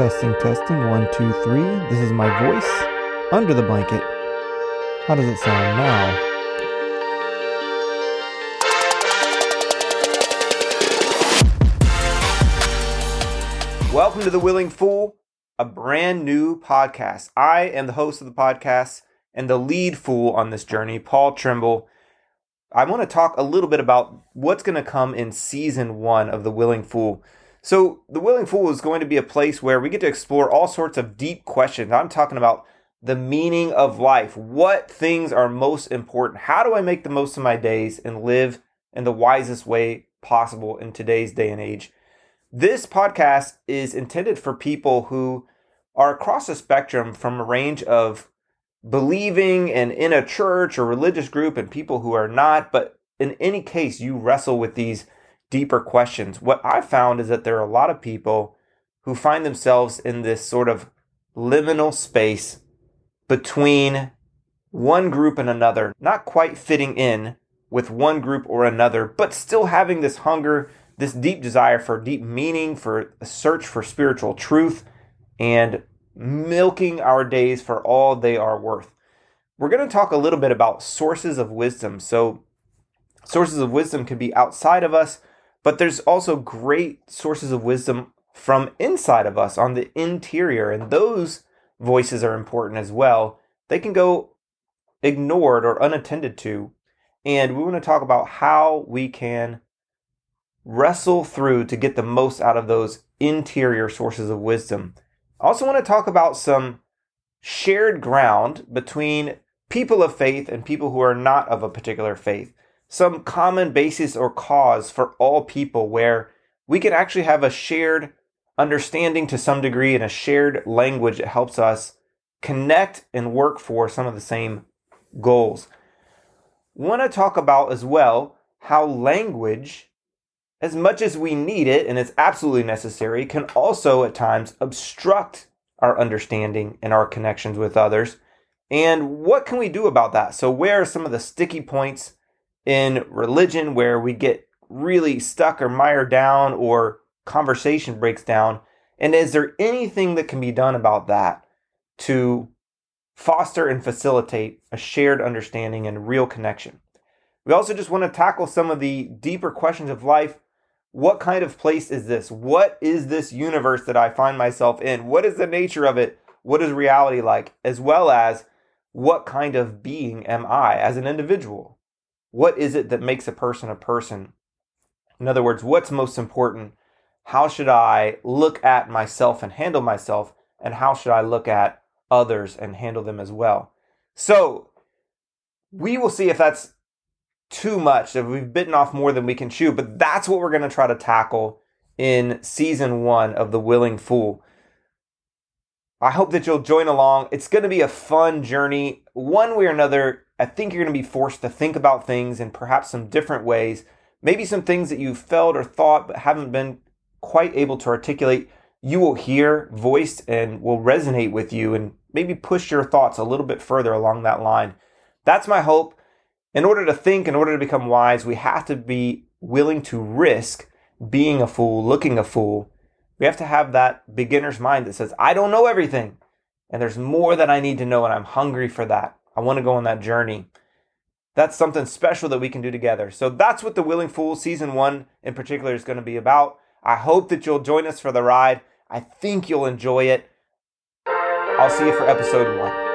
Testing, 1, 2, 3. This is my voice under the blanket. How does it sound now? Welcome to The Willing Fool, a brand new podcast. I am the host of the podcast and the lead fool on this journey, Paul Trimble. I want to talk a little bit about what's going to come in season 1 of The Willing Fool. So The Willing Fool is going to be a place where we get to explore all sorts of deep questions. I'm talking about the meaning of life. What things are most important? How do I make the most of my days and live in the wisest way possible in today's day and age? This podcast is intended for people who are across the spectrum, from a range of believing and in a church or religious group and people who are not. But in any case, you wrestle with these deeper questions. What I found is that there are a lot of people who find themselves in this sort of liminal space between one group and another, not quite fitting in with one group or another, but still having this hunger, this deep desire for deep meaning, for a search for spiritual truth, and milking our days for all they are worth. We're going to talk a little bit about sources of wisdom. So sources of wisdom could be outside of us, but there's also great sources of wisdom from inside of us, on the interior, and those voices are important as well. They can go ignored or unattended to, and we want to talk about how we can wrestle through to get the most out of those interior sources of wisdom. I also want to talk about some shared ground between people of faith and people who are not of a particular faith. Some common basis or cause for all people where we can actually have a shared understanding to some degree and a shared language that helps us connect and work for some of the same goals. I want to talk about as well how language, as much as we need it, and it's absolutely necessary, can also at times obstruct our understanding and our connections with others. And what can we do about that? So where are some of the sticky points in religion where we get really stuck or mired down or conversation breaks down? And is there anything that can be done about that to foster and facilitate a shared understanding and real connection? We also just want to tackle some of the deeper questions of life. What kind of place is this? What is this universe that I find myself in? What is the nature of it? What is reality like? As well as, what kind of being am I as an individual? What is it that makes a person a person? In other words, what's most important? How should I look at myself and handle myself? And how should I look at others and handle them as well? So we will see if that's too much, that we've bitten off more than we can chew, but that's what we're going to try to tackle in season 1 of The Willing Fool. I hope that you'll join along. It's going to be a fun journey. One way or another, I think you're going to be forced to think about things in perhaps some different ways, maybe some things that you felt or thought but haven't been quite able to articulate. You will hear voiced and will resonate with you and maybe push your thoughts a little bit further along that line. That's my hope. In order to think, in order to become wise, we have to be willing to risk being a fool, looking a fool. We have to have that beginner's mind that says, I don't know everything, and there's more that I need to know, and I'm hungry for that. I want to go on that journey. That's something special that we can do together. So that's what The Willing Fool Season 1 in particular is going to be about. I hope that you'll join us for the ride. I think you'll enjoy it. I'll see you for episode 1.